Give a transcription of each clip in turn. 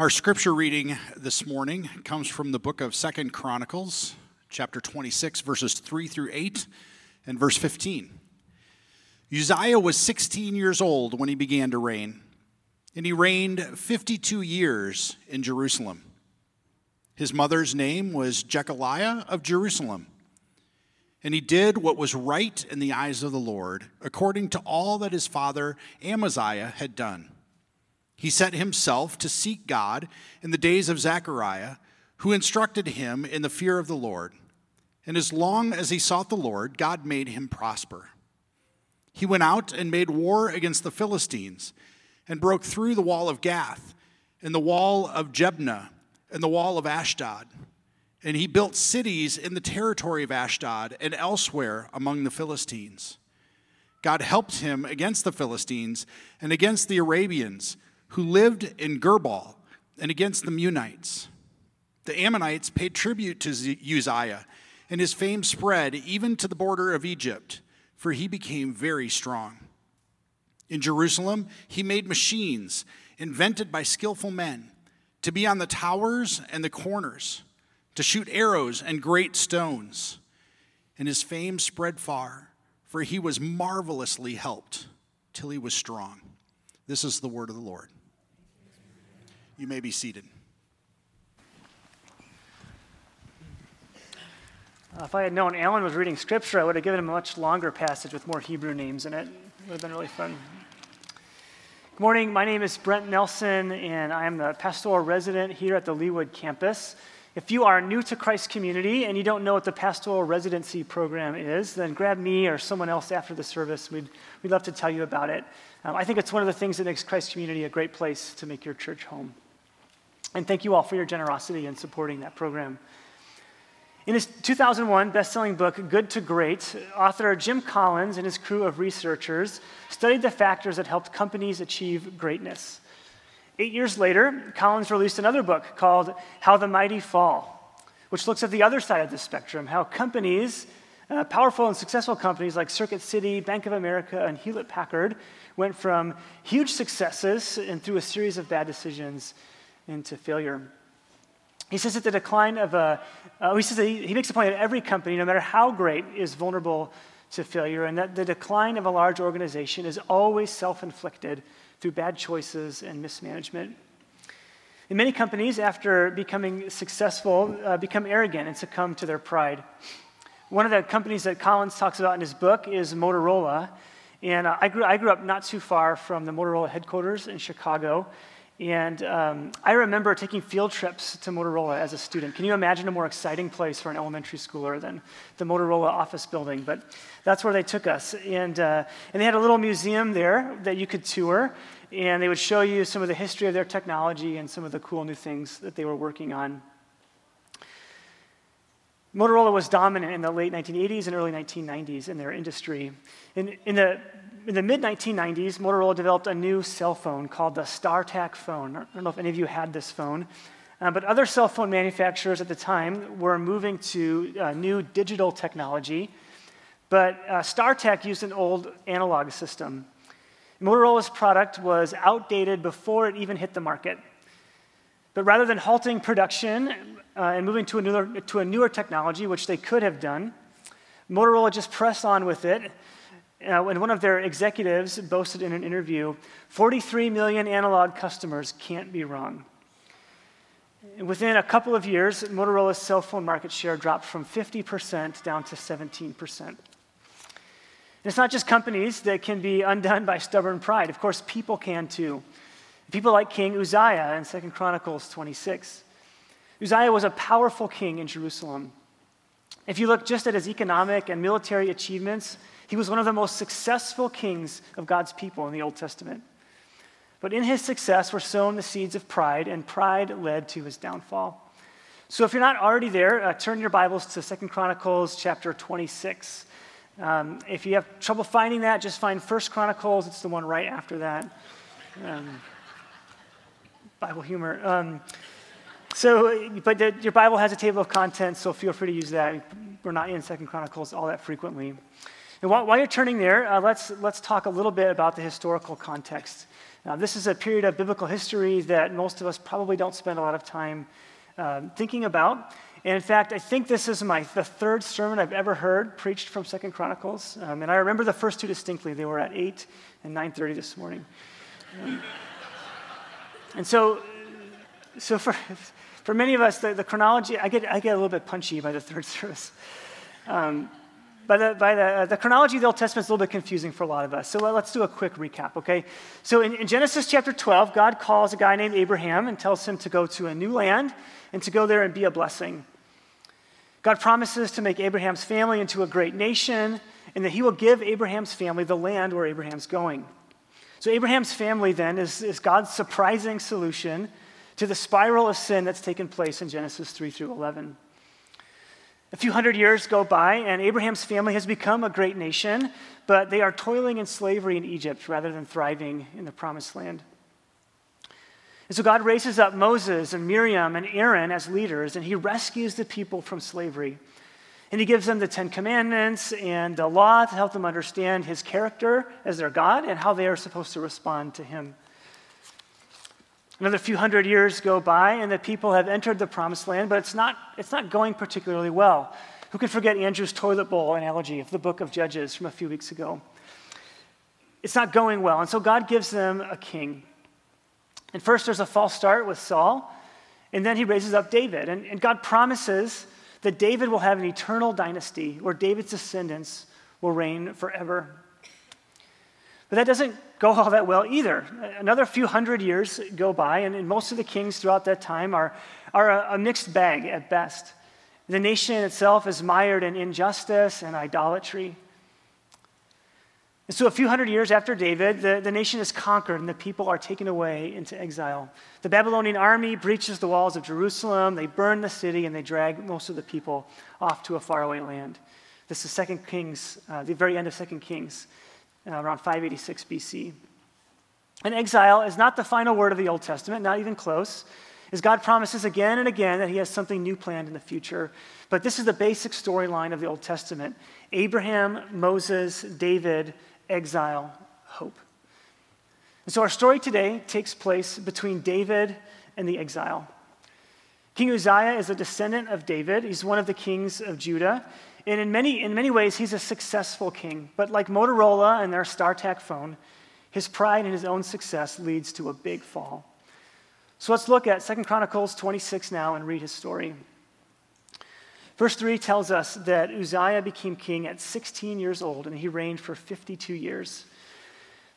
Our scripture reading this morning comes from the book of Second Chronicles, chapter 26, verses 3 through 8, and verse 15. Uzziah was 16 years old when he began to reign, and he reigned 52 years in Jerusalem. His mother's name was Jechaliah of Jerusalem, and he did what was right in the eyes of the Lord, according to all that his father Amaziah had done. He set himself to seek God in the days of Zechariah, who instructed him in the fear of the Lord. And as long as he sought the Lord, God made him prosper. He went out and made war against the Philistines and broke through the wall of Gath and the wall of Jebna and the wall of Ashdod. And he built cities in the territory of Ashdod and elsewhere among the Philistines. God helped him against the Philistines and against the Arabians, who lived in Gerbal, and against the Munites. The Ammonites paid tribute to Uzziah, and his fame spread even to the border of Egypt, for he became very strong. In Jerusalem, he made machines invented by skillful men to be on the towers and the corners, to shoot arrows and great stones. And his fame spread far, for he was marvelously helped till he was strong. This is the word of the Lord. You may be seated. If I had known Alan was reading scripture, I would have given him a much longer passage with more Hebrew names in it. It would have been really fun. Good morning. My name is Brent Nelson, and I am the pastoral resident here at the Leawood campus. If you are new to Christ Community and you don't know what the pastoral residency program is, then grab me or someone else after the service. We'd love to tell you about it. I think it's one of the things that makes Christ Community a great place to make your church home. And thank you all for your generosity in supporting that program. In his 2001 best-selling book, Good to Great, author Jim Collins and his crew of researchers studied the factors that helped companies achieve greatness. 8 years later, Collins released another book called How the Mighty Fall, which looks at the other side of the spectrum, how companies, powerful and successful companies like Circuit City, Bank of America, and Hewlett-Packard went from huge successes and through a series of bad decisions into failure. He says that the decline of he makes the point that every company, no matter how great, is vulnerable to failure, and that the decline of a large organization is always self-inflicted through bad choices and mismanagement. And many companies, after becoming successful, become arrogant and succumb to their pride. One of the companies that Collins talks about in his book is Motorola, and I grew up not too far from the Motorola headquarters in Chicago, and I remember taking field trips to Motorola as a student. Can you imagine a more exciting place for an elementary schooler than the Motorola office building? But that's where they took us. And they had a little museum there that you could tour, and they would show you some of the history of their technology and some of the cool new things that they were working on. Motorola was dominant in the late 1980s and early 1990s in their industry. In the mid-1990s, Motorola developed a new cell phone called the StarTAC phone. I don't know if any of you had this phone, but other cell phone manufacturers at the time were moving to new digital technology, but StarTAC used an old analog system. Motorola's product was outdated before it even hit the market. But rather than halting production and moving to a newer technology, which they could have done, Motorola just pressed on with it. And one of their executives boasted in an interview, 43 million analog customers can't be wrong. And within a couple of years, Motorola's cell phone market share dropped from 50% down to 17%. And it's not just companies that can be undone by stubborn pride. Of course, people can too. People like King Uzziah in 2 Chronicles 26. Uzziah was a powerful king in Jerusalem. If you look just at his economic and military achievements, he was one of the most successful kings of God's people in the Old Testament. But in his success were sown the seeds of pride, and pride led to his downfall. So if you're not already there, turn your Bibles to 2 Chronicles chapter 26. If you have trouble finding that, just find 1 Chronicles. It's the one right after that. Bible humor. Your Bible has a table of contents, so feel free to use that. We're not in 2 Chronicles all that frequently. And while you're turning there, let's talk a little bit about the historical context. Now, this is a period of biblical history that most of us probably don't spend a lot of time thinking about. And in fact, I think this is the third sermon I've ever heard preached from Second Chronicles. And I remember the first two distinctly. They were at 8 and 9:30 this morning. And so for many of us, the chronology, I get a little bit punchy by the third service. By the chronology of the Old Testament is a little bit confusing for a lot of us. So let's do a quick recap, okay? So in Genesis chapter 12, God calls a guy named Abraham and tells him to go to a new land and to go there and be a blessing. God promises to make Abraham's family into a great nation and that he will give Abraham's family the land where Abraham's going. So Abraham's family then is God's surprising solution to the spiral of sin that's taken place in Genesis 3 through 11. A few hundred years go by, and Abraham's family has become a great nation, but they are toiling in slavery in Egypt rather than thriving in the promised land. And so God raises up Moses and Miriam and Aaron as leaders, and he rescues the people from slavery. And he gives them the Ten Commandments and the law to help them understand his character as their God and how they are supposed to respond to him. Another few hundred years go by, and the people have entered the promised land, but it's not going particularly well. Who can forget Andrew's toilet bowl analogy of the book of Judges from a few weeks ago? It's not going well, and so God gives them a king. And first there's a false start with Saul, and then he raises up David. And God promises that David will have an eternal dynasty where David's descendants will reign forever. But that doesn't go all that well either. Another few hundred years go by, and most of the kings throughout that time are a mixed bag at best. The nation itself is mired in injustice and idolatry. And so a few hundred years after David, the nation is conquered and the people are taken away into exile. The Babylonian army breaches the walls of Jerusalem, they burn the city, and they drag most of the people off to a faraway land. This is Second Kings, the very end of Second Kings. Around 586 BC. And exile is not the final word of the Old Testament, not even close, as God promises again and again that he has something new planned in the future. But this is the basic storyline of the Old Testament: Abraham, Moses, David, exile, hope. And so our story today takes place between David and the exile. King Uzziah is a descendant of David. He's one of the kings of Judah. And in many ways, he's a successful king. But like Motorola and their StarTAC phone, his pride in his own success leads to a big fall. So let's look at 2 Chronicles 26 now and read his story. Verse 3 tells us that Uzziah became king at 16 years old, and he reigned for 52 years.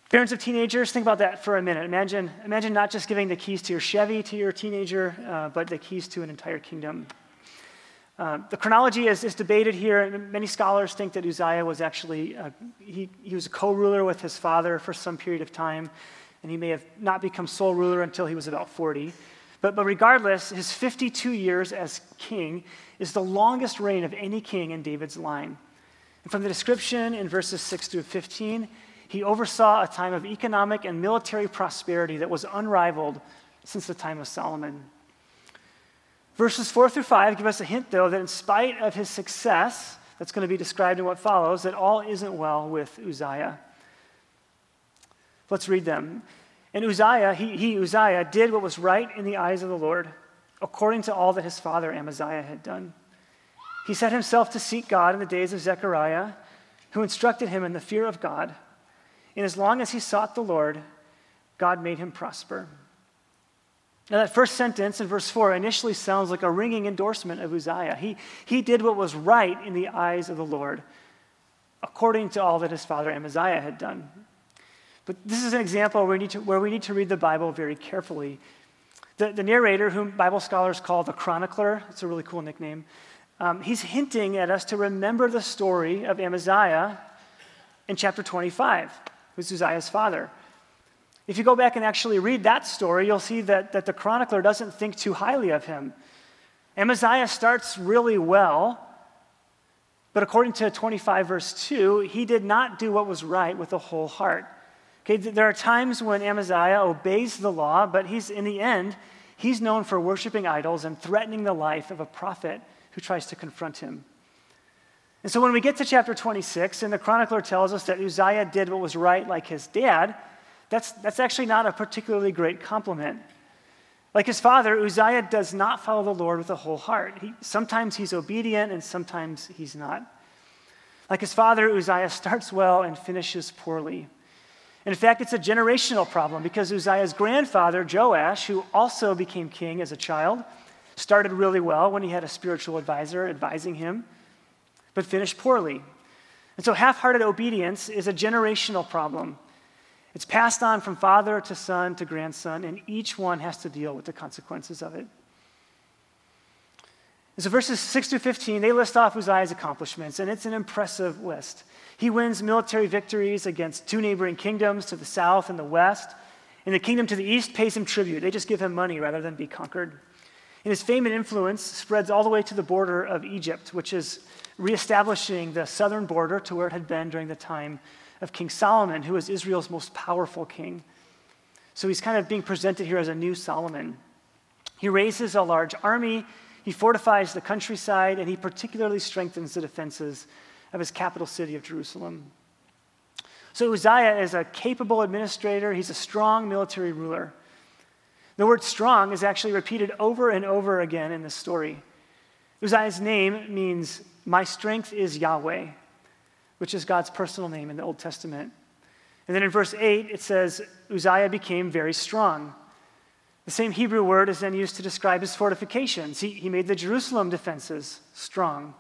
Parents of teenagers, think about that for a minute. Imagine not just giving the keys to your Chevy to your teenager, but the keys to an entire kingdom. The chronology is debated here, and many scholars think that Uzziah was actually, he was a co-ruler with his father for some period of time, and he may have not become sole ruler until he was about 40. But regardless, his 52 years as king is the longest reign of any king in David's line. And from the description in verses 6 through 15, he oversaw a time of economic and military prosperity that was unrivaled since the time of Solomon. Verses 4 through 5 give us a hint, though, that in spite of his success, that's going to be described in what follows, that all isn't well with Uzziah. Let's read them. And Uzziah, Uzziah, did what was right in the eyes of the Lord, according to all that his father Amaziah had done. He set himself to seek God in the days of Zechariah, who instructed him in the fear of God. And as long as he sought the Lord, God made him prosper. Now that first sentence in verse 4 initially sounds like a ringing endorsement of Uzziah. He did what was right in the eyes of the Lord, according to all that his father Amaziah had done. But this is an example where we need to read the Bible very carefully. The narrator, whom Bible scholars call the chronicler, it's a really cool nickname, he's hinting at us to remember the story of Amaziah in chapter 25, who's Uzziah's father. If you go back and actually read that story, you'll see that the chronicler doesn't think too highly of him. Amaziah starts really well, but according to 25 verse 2, he did not do what was right with a whole heart. Okay, there are times when Amaziah obeys the law, but in the end, he's known for worshiping idols and threatening the life of a prophet who tries to confront him. And so when we get to chapter 26, and the chronicler tells us that Uzziah did what was right like his dad, That's actually not a particularly great compliment. Like his father, Uzziah does not follow the Lord with a whole heart. Sometimes he's obedient and sometimes he's not. Like his father, Uzziah starts well and finishes poorly. In fact, it's a generational problem because Uzziah's grandfather, Joash, who also became king as a child, started really well when he had a spiritual advisor advising him, but finished poorly. And so half-hearted obedience is a generational problem. It's passed on from father to son to grandson, and each one has to deal with the consequences of it. And so verses 6 through 15, they list off Uzziah's accomplishments, and it's an impressive list. He wins military victories against two neighboring kingdoms to the south and the west, and the kingdom to the east pays him tribute. They just give him money rather than be conquered. And his fame and influence spreads all the way to the border of Egypt, which is reestablishing the southern border to where it had been during the time of King Solomon, who was Israel's most powerful king. So he's kind of being presented here as a new Solomon. He raises a large army, he fortifies the countryside, and he particularly strengthens the defenses of his capital city of Jerusalem. So Uzziah is a capable administrator, he's a strong military ruler. The word strong is actually repeated over and over again in this story. Uzziah's name means, "My strength is Yahweh," which is God's personal name in the Old Testament. And then in verse 8, it says, Uzziah became very strong. The same Hebrew word is then used to describe his fortifications. He made the Jerusalem defenses strong.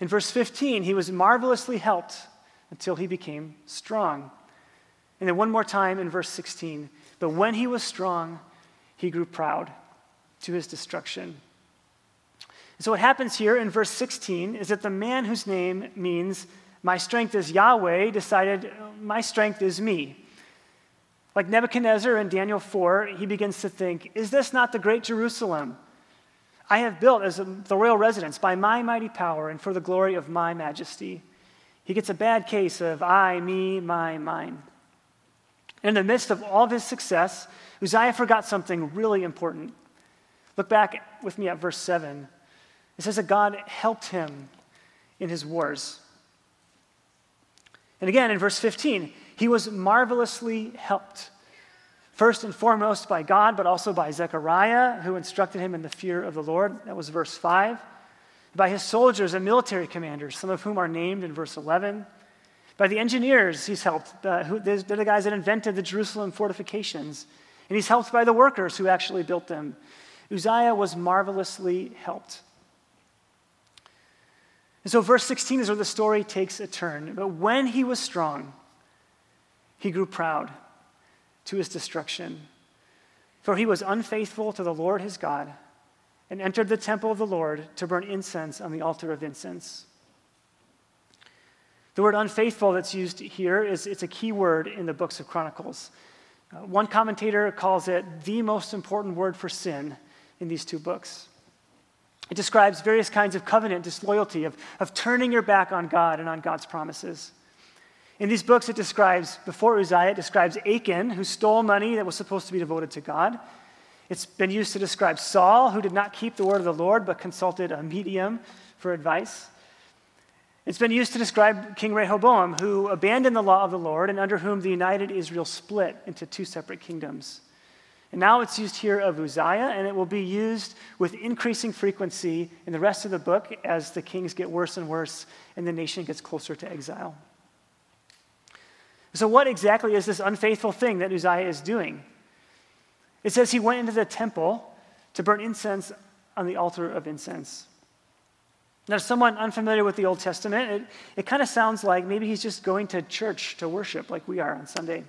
In verse 15, he was marvelously helped until he became strong. And then one more time in verse 16, but when he was strong, he grew proud to his destruction. So what happens here in verse 16 is that the man whose name means "my strength is Yahweh" decided my strength is me. Like Nebuchadnezzar in Daniel 4, he begins to think, is this not the great Jerusalem I have built as the royal residence by my mighty power and for the glory of my majesty? He gets a bad case of I, me, my, mine. And in the midst of all of his success, Uzziah forgot something really important. Look back with me at verse 7. It says that God helped him in his wars. And again, in verse 15, he was marvelously helped, first and foremost by God, but also by Zechariah, who instructed him in the fear of the Lord. That was verse 5. By his soldiers and military commanders, some of whom are named in verse 11. By the engineers he's helped. They're the guys that invented the Jerusalem fortifications. And he's helped by the workers who actually built them. Uzziah was marvelously helped. And so verse 16 is where the story takes a turn. But when he was strong, he grew proud to his destruction. For he was unfaithful to the Lord his God and entered the temple of the Lord to burn incense on the altar of incense. The word unfaithful that's used here it's a key word in the books of Chronicles. One commentator calls it the most important word for sin in these two books. It describes various kinds of covenant disloyalty, of turning your back on God and on God's promises. In these books, it describes, before Uzziah, it describes Achan, who stole money that was supposed to be devoted to God. It's been used to describe Saul, who did not keep the word of the Lord, but consulted a medium for advice. It's been used to describe King Rehoboam, who abandoned the law of the Lord and under whom the united Israel split into two separate kingdoms. And now it's used here of Uzziah, and it will be used with increasing frequency in the rest of the book as the kings get worse and worse and the nation gets closer to exile. So what exactly is this unfaithful thing that Uzziah is doing? It says he went into the temple to burn incense on the altar of incense. Now, if someone unfamiliar with the Old Testament, it kind of sounds like maybe he's just going to church to worship like we are on Sunday.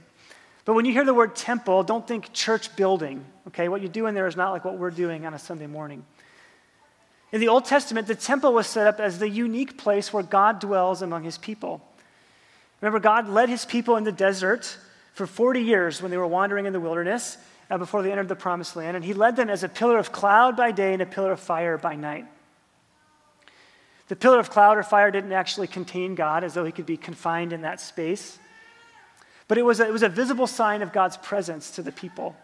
But when you hear the word temple, don't think church building, okay? What you do in there is not like what we're doing on a Sunday morning. In the Old Testament, the temple was set up as the unique place where God dwells among his people. Remember, God led his people in the desert for 40 years when they were wandering in the wilderness before they entered the promised land, and he led them as a pillar of cloud by day and a pillar of fire by night. The pillar of cloud or fire didn't actually contain God, as though he could be confined in that space. But it was a visible sign of God's presence to the people.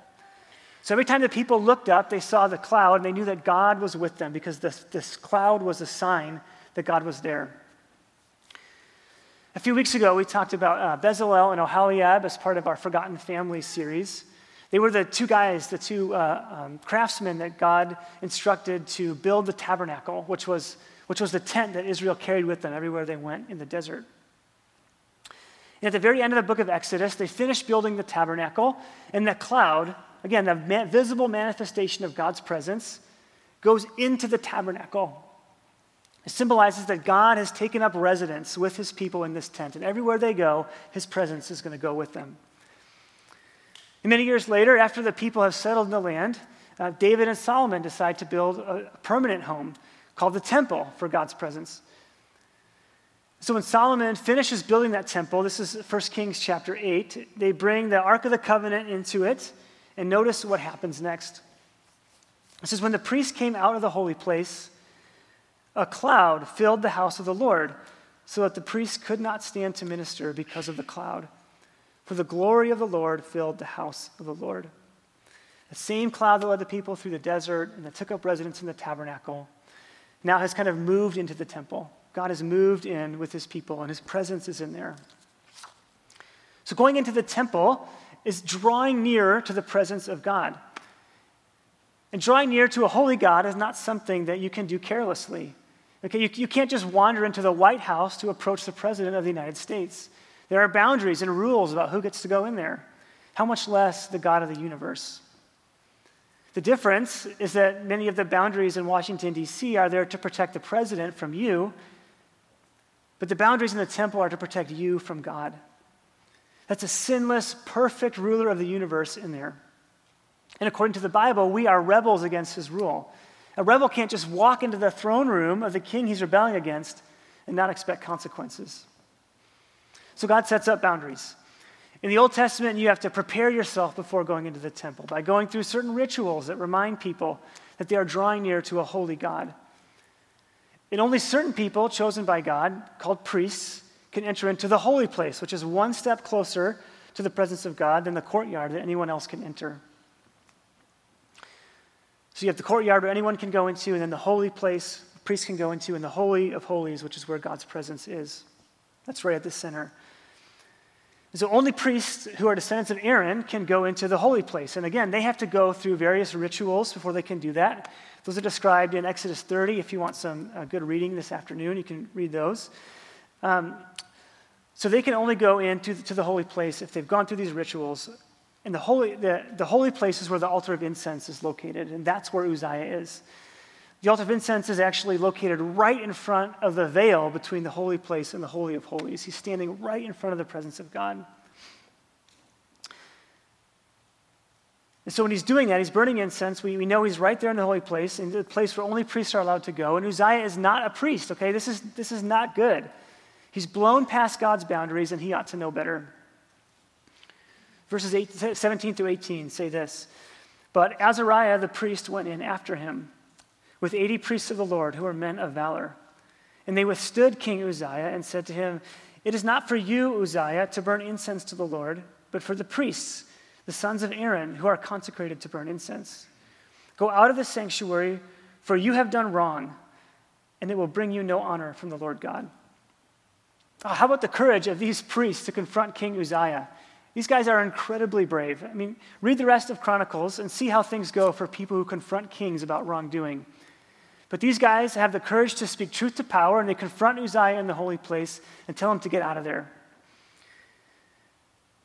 So every time the people looked up, they saw the cloud, and they knew that God was with them because this cloud was a sign that God was there. A few weeks ago, we talked about Bezalel and Oholiab as part of our Forgotten Family series. They were the two guys, the two craftsmen that God instructed to build the tabernacle, which was the tent that Israel carried with them everywhere they went in the desert. And at the very end of the book of Exodus, they finished building the tabernacle, and the cloud, again, the visible manifestation of God's presence, goes into the tabernacle. It symbolizes that God has taken up residence with his people in this tent, and everywhere they go, his presence is going to go with them. And many years later, after the people have settled in the land, David and Solomon decide to build a permanent home called the temple for God's presence. So when Solomon finishes building that temple, this is 1 Kings chapter 8, they bring the Ark of the Covenant into it, and notice what happens next. It says, when the priest came out of the holy place, a cloud filled the house of the Lord, so that the priest could not stand to minister because of the cloud. For the glory of the Lord filled the house of the Lord. The same cloud that led the people through the desert and that took up residence in the tabernacle now has kind of moved into the temple. God has moved in with his people, and his presence is in there. So going into the temple is drawing near to the presence of God. And drawing near to a holy God is not something that you can do carelessly. Okay, you can't just wander into the White House to approach the President of the United States. There are boundaries and rules about who gets to go in there. How much less the God of the universe? The difference is that many of the boundaries in Washington, D.C. are there to protect the president from you, but the boundaries in the temple are to protect you from God. That's a sinless, perfect ruler of the universe in there. And according to the Bible, we are rebels against his rule. A rebel can't just walk into the throne room of the king he's rebelling against and not expect consequences. So God sets up boundaries. In the Old Testament, you have to prepare yourself before going into the temple by going through certain rituals that remind people that they are drawing near to a holy God. And only certain people chosen by God, called priests, can enter into the holy place, which is one step closer to the presence of God than the courtyard that anyone else can enter. So you have the courtyard where anyone can go into, and then the holy place priests can go into, and the holy of holies, which is where God's presence is. That's right at the center. So only priests who are descendants of Aaron can go into the holy place. And again, they have to go through various rituals before they can do that. Those are described in Exodus 30. If you want some good reading this afternoon, you can read those. So they can only go into the holy place if they've gone through these rituals. And the holy place is where the altar of incense is located, and that's where Uzziah is. The altar of incense is actually located right in front of the veil between the holy place and the holy of holies. He's standing right in front of the presence of God. And so when he's doing that, he's burning incense. We know he's right there in the holy place, in the place where only priests are allowed to go. And Uzziah is not a priest, okay? This is not good. He's blown past God's boundaries, and he ought to know better. Verses 17 through 18 say this, "But Azariah the priest went in after him, with 80 priests of the Lord who are men of valor. And they withstood King Uzziah and said to him, 'It is not for you, Uzziah, to burn incense to the Lord, but for the priests, the sons of Aaron, who are consecrated to burn incense. Go out of the sanctuary, for you have done wrong, and it will bring you no honor from the Lord God.'" Oh, how about the courage of these priests to confront King Uzziah? These guys are incredibly brave. I mean, read the rest of Chronicles and see how things go for people who confront kings about wrongdoing. But these guys have the courage to speak truth to power, and they confront Uzziah in the holy place and tell him to get out of there.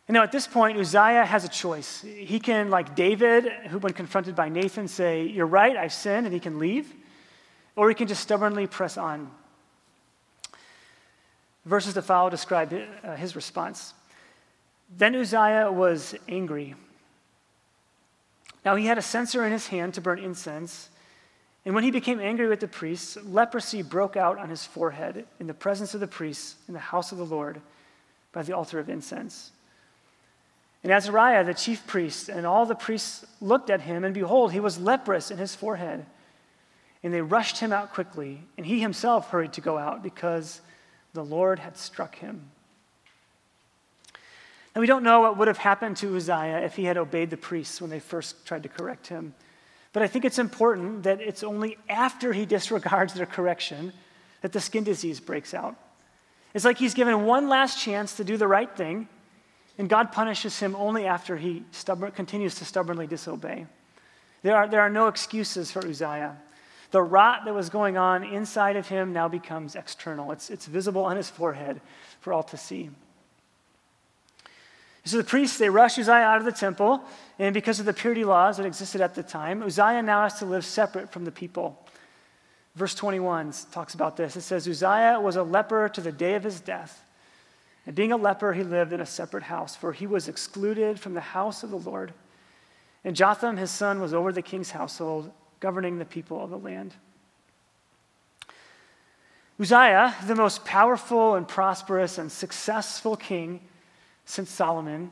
And now at this point, Uzziah has a choice. He can, like David, who when confronted by Nathan, say, "You're right, I've sinned," and he can leave. Or he can just stubbornly press on. Verses that follow describe his response. "Then Uzziah was angry. Now he had a censer in his hand to burn incense, and when he became angry with the priests, leprosy broke out on his forehead in the presence of the priests in the house of the Lord by the altar of incense. And Azariah, the chief priest, and all the priests looked at him, and behold, he was leprous in his forehead. And they rushed him out quickly, and he himself hurried to go out because the Lord had struck him." Now we don't know what would have happened to Uzziah if he had obeyed the priests when they first tried to correct him. But I think it's important that it's only after he disregards their correction that the skin disease breaks out. It's like he's given one last chance to do the right thing, and God punishes him only after he continues to stubbornly disobey. There are no excuses for Uzziah. The rot that was going on inside of him now becomes external. It's visible on his forehead for all to see. So the priests, they rush Uzziah out of the temple, and because of the purity laws that existed at the time, Uzziah now has to live separate from the people. Verse 21 talks about this. It says, Uzziah was a leper to the day of his death. And being a leper, he lived in a separate house, for he was excluded from the house of the Lord. And Jotham, his son, was over the king's household, governing the people of the land. Uzziah, the most powerful and prosperous and successful king since Solomon,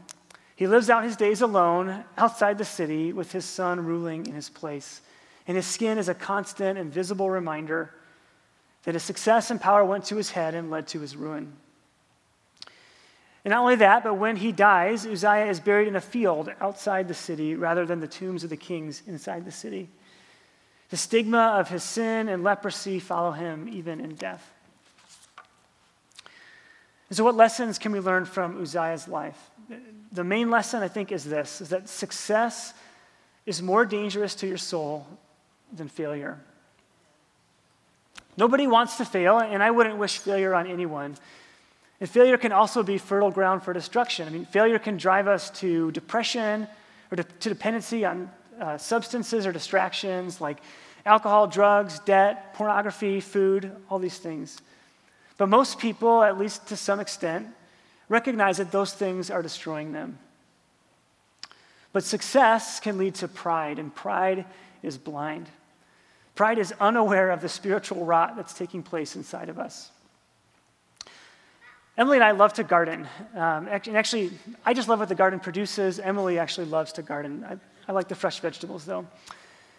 he lives out his days alone outside the city with his son ruling in his place. And his skin is a constant and visible reminder that his success and power went to his head and led to his ruin. And not only that, but when he dies, Uzziah is buried in a field outside the city rather than the tombs of the kings inside the city. The stigma of his sin and leprosy follow him even in death. And so what lessons can we learn from Uzziah's life? The main lesson, I think, is this, is that success is more dangerous to your soul than failure. Nobody wants to fail, and I wouldn't wish failure on anyone. And failure can also be fertile ground for destruction. I mean, failure can drive us to depression or to dependency on substances or distractions like alcohol, drugs, debt, pornography, food, all these things. But most people, at least to some extent, recognize that those things are destroying them. But success can lead to pride, and pride is blind. Pride is unaware of the spiritual rot that's taking place inside of us. Emily and I love to garden. And actually, I just love what the garden produces. Emily actually loves to garden. I like the fresh vegetables, though.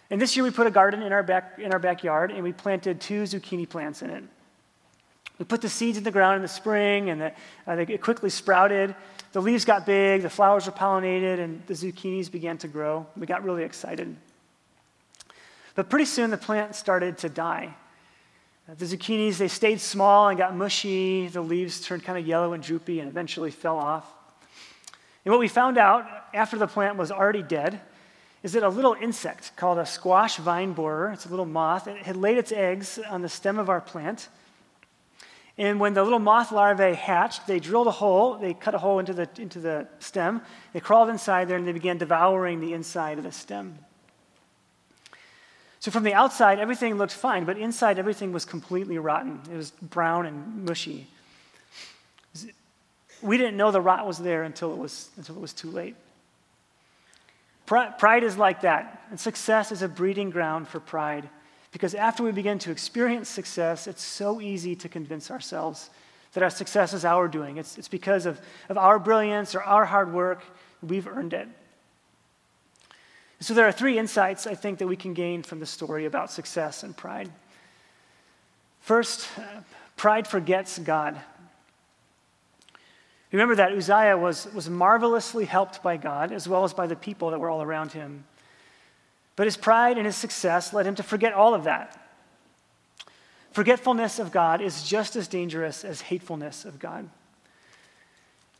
And this year we put a garden in our backyard, and we planted 2 zucchini plants in it. We put the seeds in the ground in the spring, and it quickly sprouted. The leaves got big, the flowers were pollinated, and the zucchinis began to grow. We got really excited. But pretty soon the plant started to die. The zucchinis, they stayed small and got mushy. The leaves turned kind of yellow and droopy and eventually fell off. And what we found out after the plant was already dead is that a little insect called a squash vine borer, it's a little moth, it had laid its eggs on the stem of our plant. And when the little moth larvae hatched, they drilled a hole, they cut a hole into the stem, they crawled inside there, and they began devouring the inside of the stem. So from the outside, everything looked fine, but inside, everything was completely rotten. It was brown and mushy. We didn't know the rot was there until it was too late. Pride is like that, and success is a breeding ground for pride, because after we begin to experience success, it's so easy to convince ourselves that our success is our doing. It's because of our brilliance or our hard work, we've earned it. So there are 3 insights, I think, that we can gain from the story about success and pride. First, pride forgets God. Remember that Uzziah was marvelously helped by God, as well as by the people that were all around him. But his pride and his success led him to forget all of that. Forgetfulness of God is just as dangerous as hatefulness of God.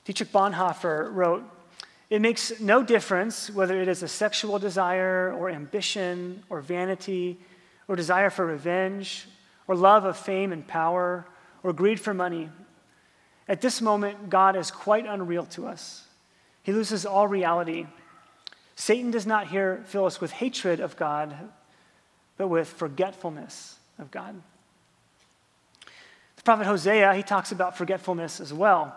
Dietrich Bonhoeffer wrote, "It makes no difference whether it is a sexual desire or ambition or vanity or desire for revenge or love of fame and power or greed for money. At this moment, God is quite unreal to us. He loses all reality. Satan does not here fill us with hatred of God, but with forgetfulness of God." The prophet Hosea, he talks about forgetfulness as well.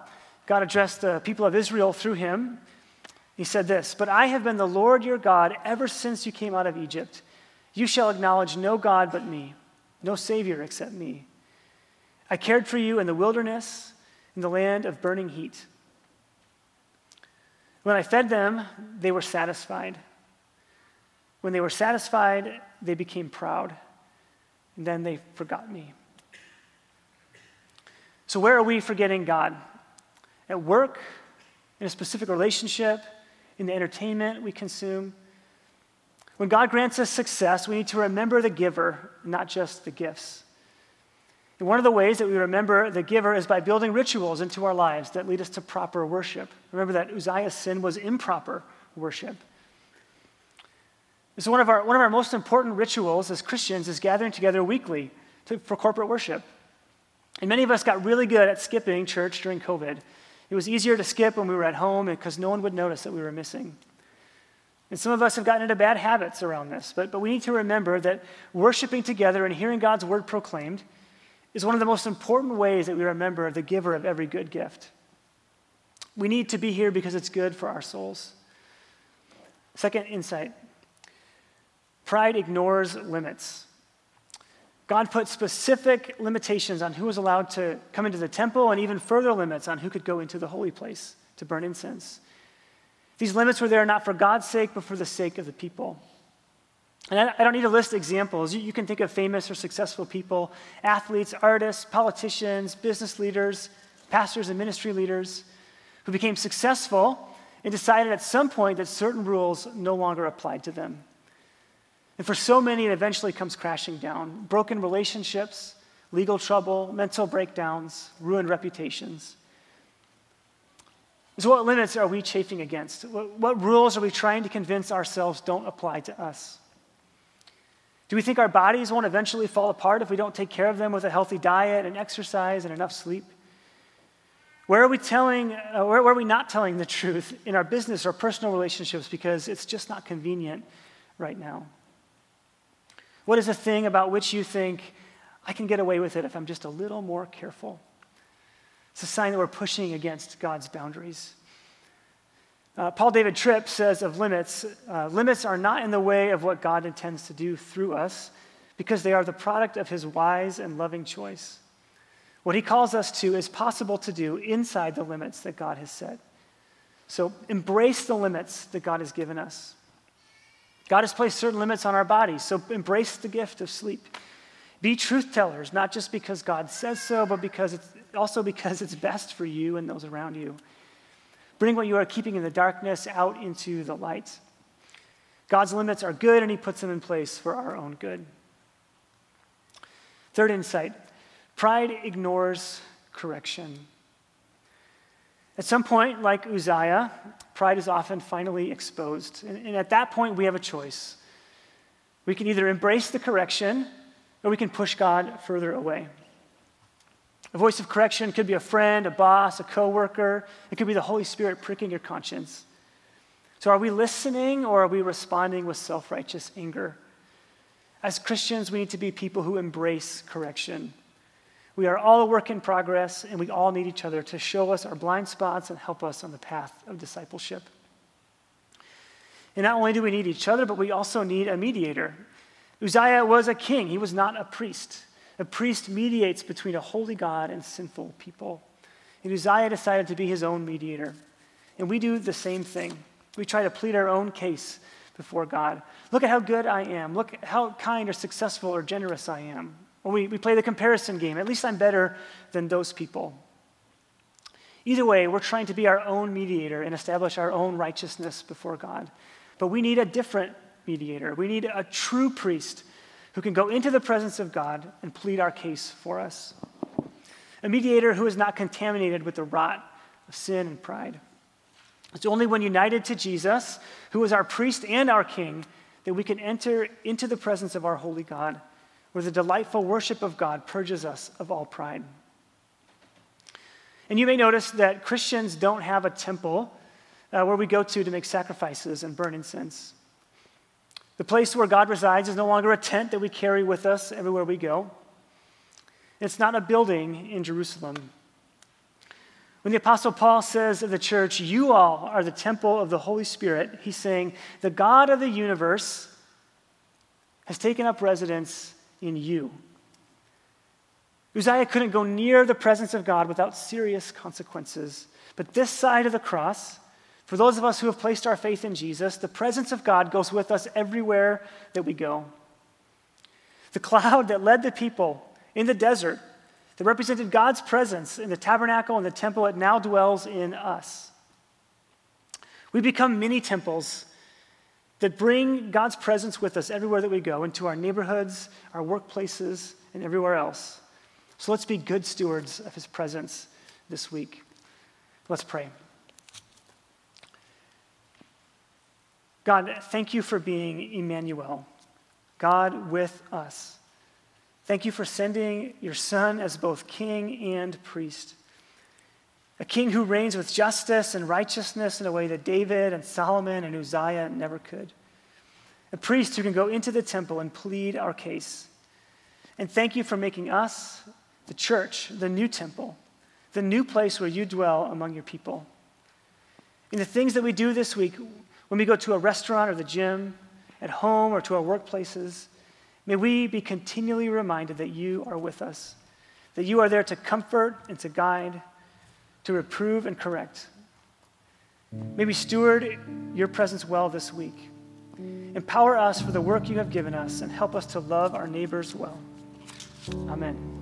God addressed the people of Israel through him. He said this, "But I have been the Lord your God ever since you came out of Egypt. You shall acknowledge no God but me, no Savior except me. I cared for you in the wilderness, in the land of burning heat. When I fed them, they were satisfied. When they were satisfied, they became proud, and then they forgot me." So where are we forgetting God? At work, in a specific relationship, in the entertainment we consume. When God grants us success, we need to remember the giver, not just the gifts. And one of the ways that we remember the giver is by building rituals into our lives that lead us to proper worship. Remember that Uzziah's sin was improper worship. So one of our most important rituals as Christians is gathering together weekly for corporate worship. And many of us got really good at skipping church during COVID. It was easier to skip when we were at home because no one would notice that we were missing. And some of us have gotten into bad habits around this, but we need to remember that worshiping together and hearing God's word proclaimed is one of the most important ways that we remember the giver of every good gift. We need to be here because it's good for our souls. Second insight, pride ignores limits. God put specific limitations on who was allowed to come into the temple and even further limits on who could go into the holy place to burn incense. These limits were there not for God's sake, but for the sake of the people. And I don't need to list examples. You can think of famous or successful people, athletes, artists, politicians, business leaders, pastors and ministry leaders who became successful and decided at some point that certain rules no longer applied to them. And for so many, it eventually comes crashing down. Broken relationships, legal trouble, mental breakdowns, ruined reputations. So what limits are we chafing against? What rules are we trying to convince ourselves don't apply to us? Do we think our bodies won't eventually fall apart if we don't take care of them with a healthy diet and exercise and enough sleep? Where are we not telling the truth in our business or personal relationships because it's just not convenient right now? What is a thing about which you think, I can get away with it if I'm just a little more careful? It's a sign that we're pushing against God's boundaries. Paul David Tripp says of limits, limits are not in the way of what God intends to do through us because they are the product of his wise and loving choice. What he calls us to is possible to do inside the limits that God has set. So embrace the limits that God has given us. God has placed certain limits on our bodies, so embrace the gift of sleep. Be truth-tellers, not just because God says so, but because it's best for you and those around you. Bring what you are keeping in the darkness out into the light. God's limits are good, and he puts them in place for our own good. Third insight, pride ignores correction. At some point, like Uzziah, pride is often finally exposed. And at that point, we have a choice. We can either embrace the correction or we can push God further away. A voice of correction could be a friend, a boss, a coworker. It could be the Holy Spirit pricking your conscience. So are we listening or are we responding with self-righteous anger? As Christians, we need to be people who embrace correction. We are all a work in progress, and we all need each other to show us our blind spots and help us on the path of discipleship. And not only do we need each other, but we also need a mediator. Uzziah was a king. He was not a priest. A priest mediates between a holy God and sinful people. And Uzziah decided to be his own mediator. And we do the same thing. We try to plead our own case before God. Look at how good I am. Look at how kind or successful or generous I am. Or we play the comparison game. At least I'm better than those people. Either way, we're trying to be our own mediator and establish our own righteousness before God. But we need a different mediator. We need a true priest who can go into the presence of God and plead our case for us. A mediator who is not contaminated with the rot of sin and pride. It's only when united to Jesus, who is our priest and our king, that we can enter into the presence of our holy God, where the delightful worship of God purges us of all pride. And you may notice that Christians don't have a temple where we go to make sacrifices and burn incense. The place where God resides is no longer a tent that we carry with us everywhere we go. It's not a building in Jerusalem. When the Apostle Paul says of the church, "You all are the temple of the Holy Spirit," he's saying, the God of the universe has taken up residence in you. Uzziah couldn't go near the presence of God without serious consequences. But this side of the cross, for those of us who have placed our faith in Jesus, the presence of God goes with us everywhere that we go. The cloud that led the people in the desert, that represented God's presence in the tabernacle and the temple, it now dwells in us. We become mini temples that bring God's presence with us everywhere that we go, into our neighborhoods, our workplaces, and everywhere else. So let's be good stewards of his presence this week. Let's pray. God, thank you for being Emmanuel, God with us. Thank you for sending your Son as both king and priest, a king who reigns with justice and righteousness in a way that David and Solomon and Uzziah never could, a priest who can go into the temple and plead our case. And thank you for making us, the church, the new temple, the new place where you dwell among your people. In the things that we do this week, when we go to a restaurant or the gym, at home or to our workplaces, may we be continually reminded that you are with us, that you are there to comfort and to guide, to reprove and correct. May we steward your presence well this week. Empower us for the work you have given us and help us to love our neighbors well. Amen.